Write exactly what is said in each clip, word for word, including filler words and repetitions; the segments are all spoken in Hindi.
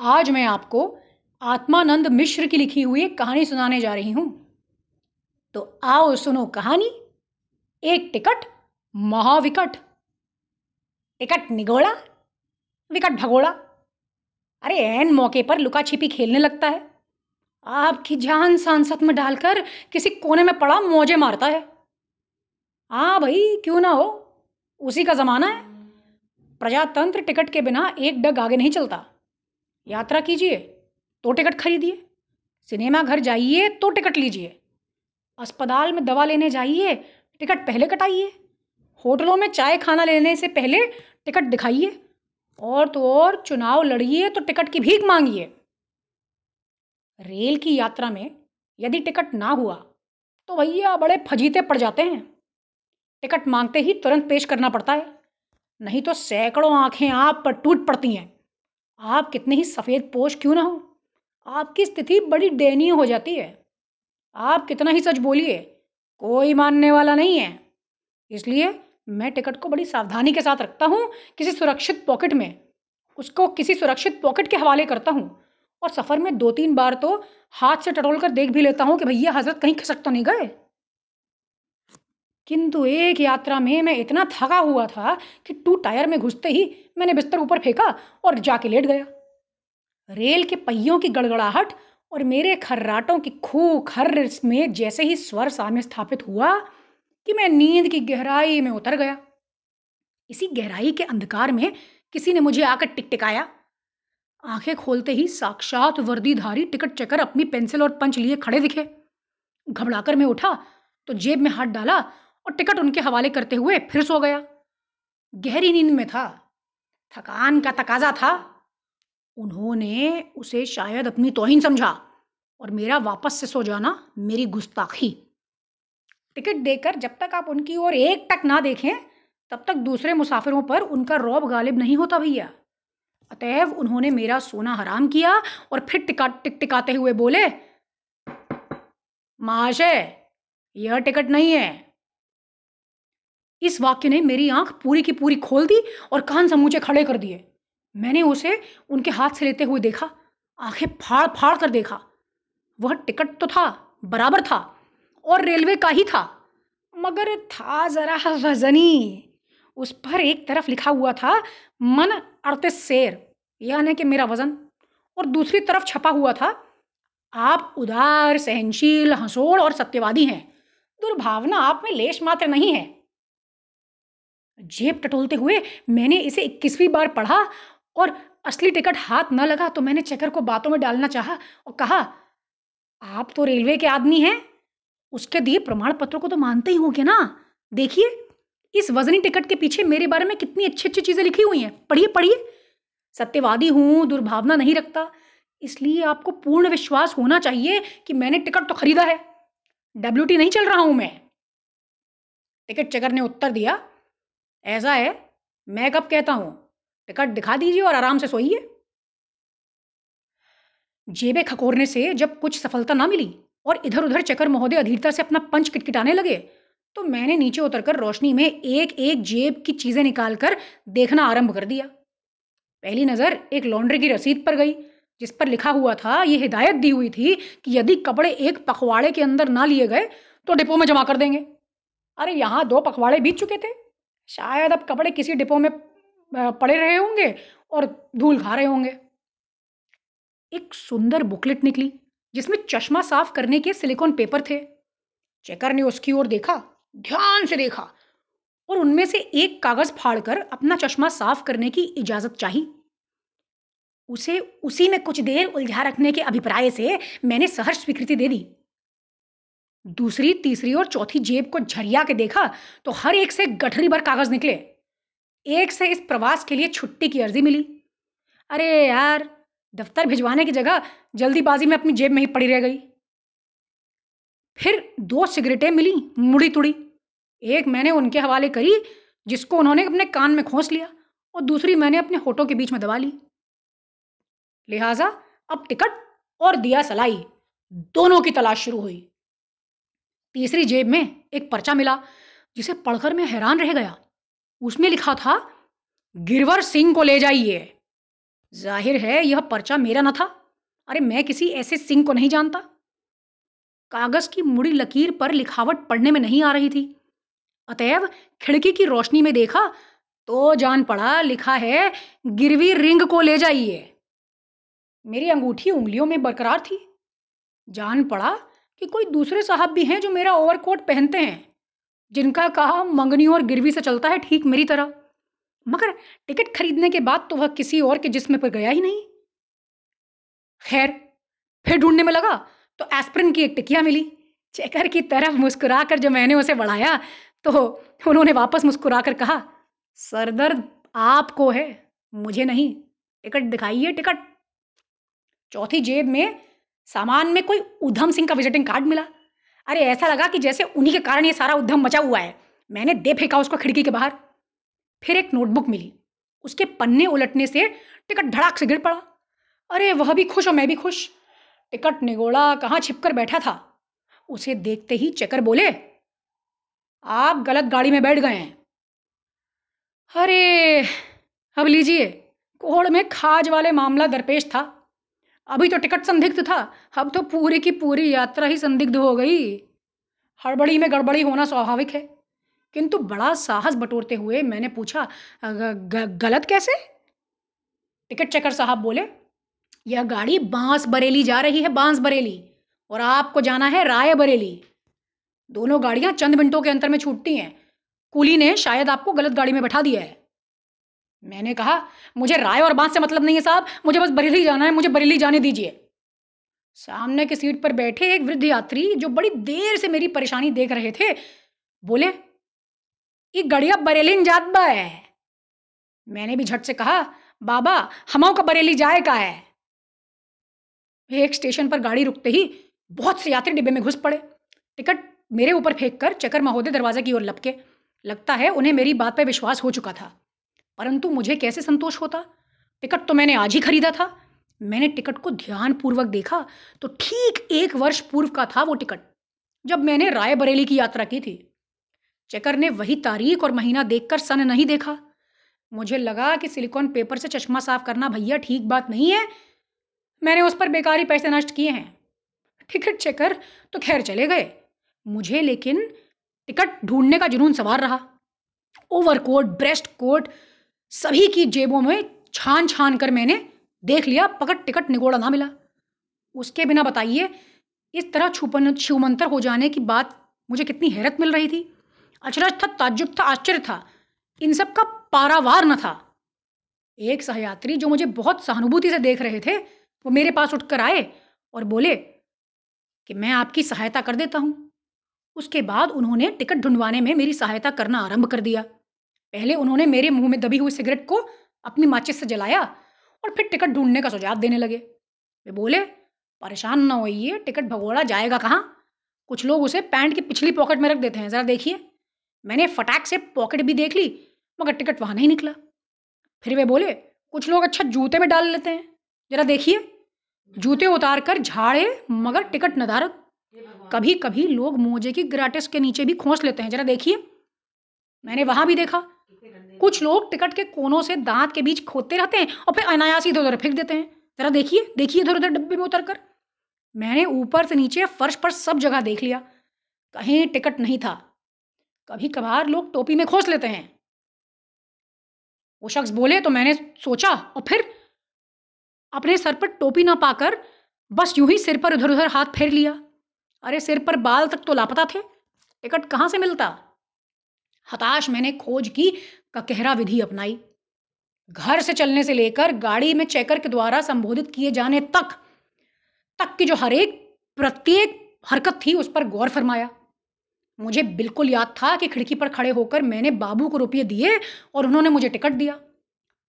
आज मैं आपको आत्मानंद मिश्र की लिखी हुई एक कहानी सुनाने जा रही हूं। तो आओ सुनो कहानी। एक टिकट महाविकट, टिकट निगोड़ा विकट भगोड़ा। अरे ऐन मौके पर लुका छिपी खेलने लगता है, आपकी जान सांसत में डालकर किसी कोने में पड़ा मौजे मारता है। हाँ भाई, क्यों ना हो, उसी का ज़माना है। प्रजातंत्र टिकट के बिना एक डग आगे नहीं चलता। यात्रा कीजिए तो टिकट खरीदिए, सिनेमा घर जाइए तो टिकट लीजिए, अस्पताल में दवा लेने जाइए टिकट पहले कटाइए, होटलों में चाय खाना लेने से पहले टिकट दिखाइए, और तो और चुनाव लड़िए तो टिकट की भीख मांगिए। रेल की यात्रा में यदि टिकट ना हुआ तो भैया बड़े फजीते पड़ जाते हैं। टिकट मांगते ही तुरंत पेश करना पड़ता है, नहीं तो सैकड़ों आंखें आप पर टूट पड़ती हैं। आप कितने ही सफ़ेद पोश क्यों ना हो, आपकी स्थिति बड़ी दयनीय हो जाती है। आप कितना ही सच बोलिए, कोई मानने वाला नहीं है। इसलिए मैं टिकट को बड़ी सावधानी के साथ रखता हूँ, किसी सुरक्षित पॉकेट में, उसको किसी सुरक्षित पॉकेट के हवाले करता हूँ, और सफ़र में दो तीन बार तो हाथ से टटोल कर देख भी लेता हूँ कि भैया हजरत कहीं खिसक तो नहीं गए। किंतु एक यात्रा में मैं इतना थका हुआ था कि टू टायर में घुसते ही मैंने बिस्तर ऊपर फेंका और जाके लेट गया। रेल के पहियों की गड़गड़ाहट और मेरे खर्राटों की खू खर्र में जैसे ही स्वर सामने स्थापित हुआ कि मैं नींद की गहराई में उतर गया। इसी गहराई के अंधकार में किसी ने मुझे आकर टिकटिकाया। आंखें खोलते ही साक्षात वर्दीधारी टिकट चेकर अपनी पेंसिल और पंच लिए खड़े दिखे। घबराकर मैं उठा तो जेब में हाथ डाला और टिकट उनके हवाले करते हुए फिर सो गया। गहरी नींद में था, थकान का तकाजा था। उन्होंने उसे शायद अपनी तौहीन समझा और मेरा वापस से सो जाना मेरी गुस्ताखी। टिकट देकर जब तक आप उनकी ओर एक टक ना देखें तब तक दूसरे मुसाफिरों पर उनका रौब गालिब नहीं होता भैया। अतएव उन्होंने मेरा सोना हराम किया और फिर टिका टिकटिकाते हुए बोले, महाशय यह टिकट नहीं है। इस वाक्य ने मेरी आंख पूरी की पूरी खोल दी और कान समूचे खड़े कर दिए। मैंने उसे उनके हाथ से लेते हुए देखा, आंखें फाड़ फाड़ कर देखा। वह टिकट तो था, बराबर था, और रेलवे का ही था, मगर था जरा वजनी। उस पर एक तरफ लिखा हुआ था मन अड़तीस शेर, यानी कि मेरा वजन, और दूसरी तरफ छपा हुआ था आप उदार, सहनशील, हंसोड़ और सत्यवादी हैं, दुर्भावना आप में लेश मात्र नहीं है। जेब टटोलते हुए मैंने इसे इक्कीसवीं बार पढ़ा और असली टिकट हाथ न लगा तो मैंने चेकर को बातों में डालना चाहा और कहा, आप तो रेलवे के आदमी हैं, उसके दिए प्रमाण पत्रों को तो मानते ही होंगे ना। देखिए इस वजनी टिकट के पीछे मेरे बारे में कितनी अच्छी अच्छी चीज़ें लिखी हुई हैं, पढ़िए पढ़िए। सत्यवादी हूँ, दुर्भावना नहीं रखता, इसलिए आपको पूर्ण विश्वास होना चाहिए कि मैंने टिकट तो खरीदा है, डब्ल्यूटी नहीं चल रहा हूँ मैं। टिकट चेकर ने उत्तर दिया, ऐसा है, मैं कब कहता हूँ, टिकट दिखा दीजिए और आराम से सोइए। जेबे खकोरने से जब कुछ सफलता ना मिली और इधर उधर चेकर महोदय अधीरता से अपना पंच किटकिटाने लगे तो मैंने नीचे उतरकर रोशनी में एक एक जेब की चीज़ें निकालकर देखना आरंभ कर दिया। पहली नज़र एक लॉन्ड्री की रसीद पर गई जिस पर लिखा हुआ था, ये हिदायत दी हुई थी कि यदि कपड़े एक पखवाड़े के अंदर ना लिए गए तो डिपो में जमा कर देंगे। अरे यहाँ दो पखवाड़े बीत चुके थे, शायद अब कपड़े किसी डिपो में पड़े रहे होंगे और धूल खा रहे होंगे। एक सुंदर बुकलेट निकली जिसमें चश्मा साफ करने के सिलिकॉन पेपर थे। चेकर ने उसकी ओर देखा, ध्यान से देखा, और उनमें से एक कागज़ फाड़कर अपना चश्मा साफ करने की इजाज़त चाही। उसे उसी में कुछ देर उलझा रखने के अभिप्राय से मैंने सहर्ष स्वीकृति दे दी। दूसरी, तीसरी और चौथी जेब को झरिया के देखा तो हर एक से गठरी भर कागज़ निकले। एक से इस प्रवास के लिए छुट्टी की अर्जी मिली। अरे यार, दफ्तर भिजवाने की जगह जल्दीबाजी में अपनी जेब में ही पड़ी रह गई। फिर दो सिगरेटें मिली मुड़ी तुड़ी, एक मैंने उनके हवाले करी जिसको उन्होंने अपने कान में खोस लिया और दूसरी मैंने अपने होठों के बीच में दबा ली। लिहाजा अब टिकट और दिया सलाई दोनों की तलाश शुरू हुई। तीसरी जेब में एक पर्चा मिला जिसे पढ़कर मैं हैरान रह गया। उसमें लिखा था, गिरवर सिंह को ले जाइए, जाहिर है यह पर्चा मेरा न था। अरे मैं किसी ऐसे सिंह को नहीं जानता। कागज की मुड़ी लकीर पर लिखावट पढ़ने में नहीं आ रही थी, अतएव खिड़की की रोशनी में देखा तो जान पड़ा, लिखा है गिरवी रिंग को ले जाइए। मेरी अंगूठी उंगलियों में बरकरार थी। जान पड़ा कि कोई दूसरे साहब भी हैं जो मेरा ओवरकोट पहनते हैं, जिनका काम मंगनी और गिरवी से चलता है, ठीक मेरी तरह। मगर टिकट खरीदने के बाद तो वह किसी और के जिस्म पर गया ही नहीं। खैर फिर ढूंढने में लगा तो एस्प्रिन की एक टिकिया मिली। चेकर की तरफ मुस्कुरा कर जब मैंने उसे बढ़ाया तो उन्होंने वापस मुस्कुरा कर कहा, सर दर्द आपको है, मुझे नहीं। टिकट दिखाइए, टिकट। चौथी जेब में सामान में कोई उधम सिंह का विजिटिंग कार्ड मिला। अरे ऐसा लगा कि जैसे उन्हीं के कारण ये सारा उधम मचा हुआ है। मैंने दे फेंका उसको खिड़की के बाहर। फिर एक नोटबुक मिली। उसके पन्ने उलटने से टिकट धड़ाक से गिर पड़ा। अरे वह भी खुश और मैं भी खुश। टिकट निगोड़ा कहाँ छिपकर बैठा था। उसे देखते ही चेकर बोले, आप गलत गाड़ी में बैठ गए हैं। अरे अब लीजिए, कोहड़ में खाज वाले मामला दरपेश था। अभी तो टिकट संदिग्ध था, अब तो पूरी की पूरी यात्रा ही संदिग्ध हो गई। हड़बड़ी में गड़बड़ी होना स्वाभाविक है, किंतु बड़ा साहस बटोरते हुए मैंने पूछा, ग, गलत कैसे? टिकट चेकर साहब बोले, यह गाड़ी बांस बरेली जा रही है, बांस बरेली, और आपको जाना है राय बरेली। दोनों गाड़ियां चंद मिनटों के अंतर में छूटती हैं। कुली ने शायद आपको गलत गाड़ी में बैठा दिया है। मैंने कहा, मुझे राय और बांस से मतलब नहीं है साहब, मुझे बस बरेली जाना है, मुझे बरेली जाने दीजिए। सामने की सीट पर बैठे एक वृद्ध यात्री, जो बड़ी देर से मेरी परेशानी देख रहे थे, बोले, ये गाड़िया बरेली न जात बा है। मैंने भी झट से कहा, बाबा हमाओं का बरेली जाए का है। एक स्टेशन पर गाड़ी रुकते ही बहुत से यात्री डिब्बे में घुस पड़े। टिकट मेरे ऊपर फेंक कर चेकर महोदय दरवाजे की ओर लपके। लगता है उन्हें मेरी बात पर विश्वास हो चुका था, परंतु मुझे कैसे संतोष होता। टिकट तो मैंने आज ही खरीदा था। मैंने टिकट को ध्यानपूर्वक देखा तो ठीक एक वर्ष पूर्व का था वो टिकट, जब मैंने राय बरेली की यात्रा की थी। चेकर ने वही तारीख और महीना देखकर सन नहीं देखा। मुझे लगा कि सिलिकॉन पेपर से चश्मा साफ करना भैया ठीक बात नहीं है, मैंने उस पर बेकारी पैसे नष्ट किए हैं। टिकट चेकर तो खैर चले गए, मुझे लेकिन टिकट ढूंढने का जुनून सवार रहा। ओवरकोट, ब्रेस्ट कोट, सभी की जेबों में छान छान कर मैंने देख लिया, पकड़ टिकट निगोड़ा ना मिला। उसके बिना बताइए इस तरह छुपन छुमंतर हो जाने की बात मुझे कितनी हैरत मिल रही थी। अचरज था, ताज्जुब था, आश्चर्य था, इन सब का पारावार न था। एक सहयात्री जो मुझे बहुत सहानुभूति से देख रहे थे, वो मेरे पास उठकर आए और बोले कि मैं आपकी सहायता कर देता हूँ। उसके बाद उन्होंने टिकट ढूंढवाने में मेरी सहायता करना आरंभ कर दिया। पहले उन्होंने मेरे मुंह में दबी हुई सिगरेट को अपनी माचिस से जलाया और फिर टिकट ढूंढने का सुझाव देने लगे। वे बोले, परेशान ना होइए, टिकट भगोड़ा जाएगा कहाँ? कुछ लोग उसे पैंट की पिछली पॉकेट में रख देते हैं, ज़रा देखिए। मैंने फटाक से पॉकेट भी देख ली, मगर टिकट वहाँ नहीं निकला। फिर वे बोले, कुछ लोग अच्छा जूते में डाल लेते हैं, ज़रा देखिए। जूते उतार कर झाड़े, मगर टिकट नदारद। कभी कभी लोग मोजे की ग्राटिस के नीचे भी खोंस लेते हैं, ज़रा देखिए। मैंने वहाँ भी देखा, कुछ लोग टिकट के कोनों से दांत के बीच खोदते रहते हैं और फिर अनायास इधर उधर फेंक देते हैं, ज़रा देखिए, देखिए इधर उधर डब्बे में उतर कर। मैंने ऊपर से नीचे फर्श पर सब जगह देख लिया, कहीं टिकट नहीं था। कभी कभार लोग टोपी में खोस लेते हैं, वो शख्स बोले, तो मैंने सोचा और फिर अपने सर पर टोपी ना पाकर बस यूं ही सिर पर उधर उधर हाथ फेर लिया। अरे सिर पर बाल तक तो लापता थे, टिकट कहाँ से मिलता? हताश मैंने खोज की ककहरा विधि अपनाई। घर से चलने से लेकर गाड़ी में चेकर के द्वारा संबोधित किए जाने तक तक की जो हर एक प्रत्येक हरकत थी, उस पर गौर फरमाया। मुझे बिल्कुल याद था कि खिड़की पर खड़े होकर मैंने बाबू को रुपये दिए और उन्होंने मुझे टिकट दिया।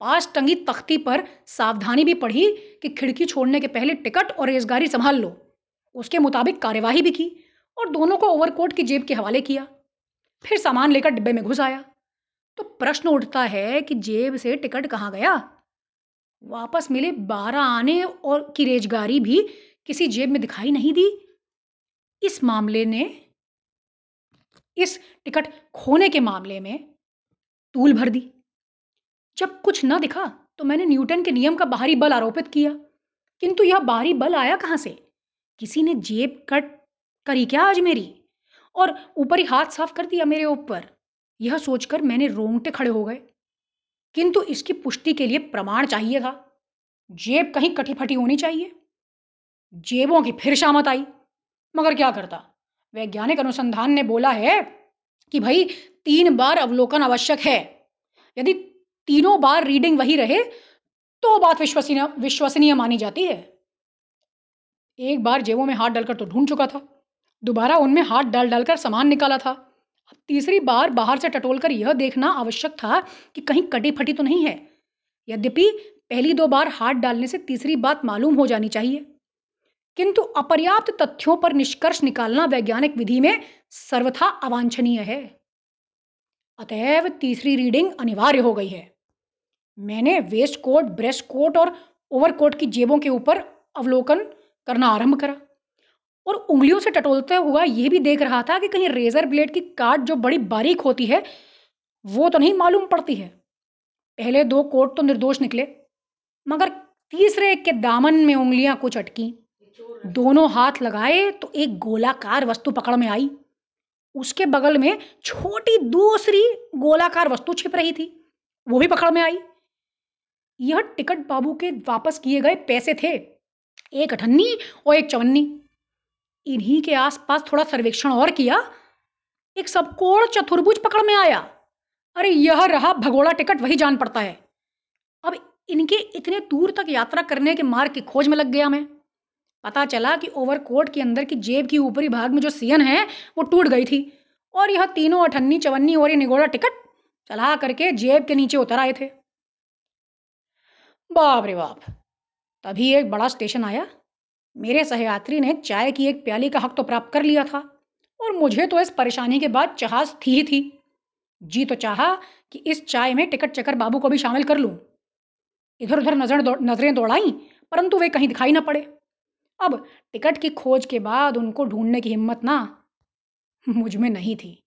पास टंगी तख्ती पर सावधानी भी पढ़ी कि खिड़की छोड़ने के पहले टिकट और रेजगारी संभाल लो। उसके मुताबिक कार्यवाही भी की और दोनों को ओवरकोट की जेब के हवाले किया। फिर सामान लेकर डिब्बे में घुस आया। तो प्रश्न उठता है कि जेब से टिकट कहाँ गया? वापस मिले बारह आने और की रेजगारी भी किसी जेब में दिखाई नहीं दी। इस मामले ने इस टिकट खोने के मामले में तूल भर दी। जब कुछ न दिखा तो मैंने न्यूटन के नियम का बाहरी बल आरोपित किया, किंतु यह बाहरी बल आया कहाँ से? किसी ने जेब कट करी क्या आज मेरी, और ऊपर ही हाथ साफ कर दिया मेरे ऊपर। यह सोचकर मैंने रोंगटे खड़े हो गए, किंतु इसकी पुष्टि के लिए प्रमाण चाहिए था। जेब कहीं कटी फटी होनी चाहिए। जेबों की फिर शामत आई, मगर क्या करता, वैज्ञानिक अनुसंधान ने बोला है कि भाई तीन बार अवलोकन आवश्यक है। यदि तीनों बार रीडिंग वही रहे तो बात विश्वसनीय विश्वसनीय मानी जाती है। एक बार जेबों में हाथ डालकर तो ढूंढ चुका था, दोबारा उनमें हाथ डाल डालकर सामान निकाला था, अब तीसरी बार बाहर से टटोलकर यह देखना आवश्यक था कि कहीं कटी फटी तो नहीं है। यद्यपि पहली दो बार हाथ डालने से तीसरी बात मालूम हो जानी चाहिए, किंतु अपर्याप्त तथ्यों पर निष्कर्ष निकालना वैज्ञानिक विधि में सर्वथा अवांछनीय है। अतएव तीसरी रीडिंग अनिवार्य हो गई है। मैंने वेस्ट कोट, ब्रेस्ट कोट और ओवरकोट की जेबों के ऊपर अवलोकन करना आरंभ करा, और उंगलियों से टटोलते हुआ यह भी देख रहा था कि कहीं रेजर ब्लेड की काट जो बड़ी बारीक होती है वो तो नहीं मालूम पड़ती है। पहले दो कोट तो निर्दोष निकले, मगर तीसरे के दामन में उंगलियां कुछ अटकी। दोनों हाथ लगाए तो एक गोलाकार वस्तु पकड़ में आई, उसके बगल में छोटी दूसरी गोलाकार वस्तु छिप रही थी, वो भी पकड़ में आई। यह टिकट बाबू के वापस किए गए पैसे थे, एक अठन्नी और एक चवन्नी। इन्हीं के आसपास थोड़ा सर्वेक्षण और किया, एक सबकोण चतुर्भुज पकड़ में आया। अरे यह रहा भगोड़ा टिकट, वही जान पड़ता है। अब इनके इतने दूर तक यात्रा करने के मार्ग की खोज में लग गया मैं। पता चला कि ओवरकोट के अंदर की जेब की ऊपरी भाग में जो सियन है वो टूट गई थी, और यह तीनों अठन्नी, चवन्नी और ये निगोड़ा टिकट चला करके जेब के नीचे उतर आए थे। बाप रे बाप! तभी एक बड़ा स्टेशन आया। मेरे सहयात्री ने चाय की एक प्याली का हक तो प्राप्त कर लिया था, और मुझे तो इस परेशानी के बाद चाहत थी ही थी। जी तो चाहा कि इस चाय में टिकट चकर बाबू को भी शामिल कर लूँ। इधर उधर नजर दो, नजरें दौड़ाई, परंतु वे कहीं दिखाई न पड़े। अब टिकट की खोज के बाद उनको ढूंढने की हिम्मत ना मुझ में नहीं थी।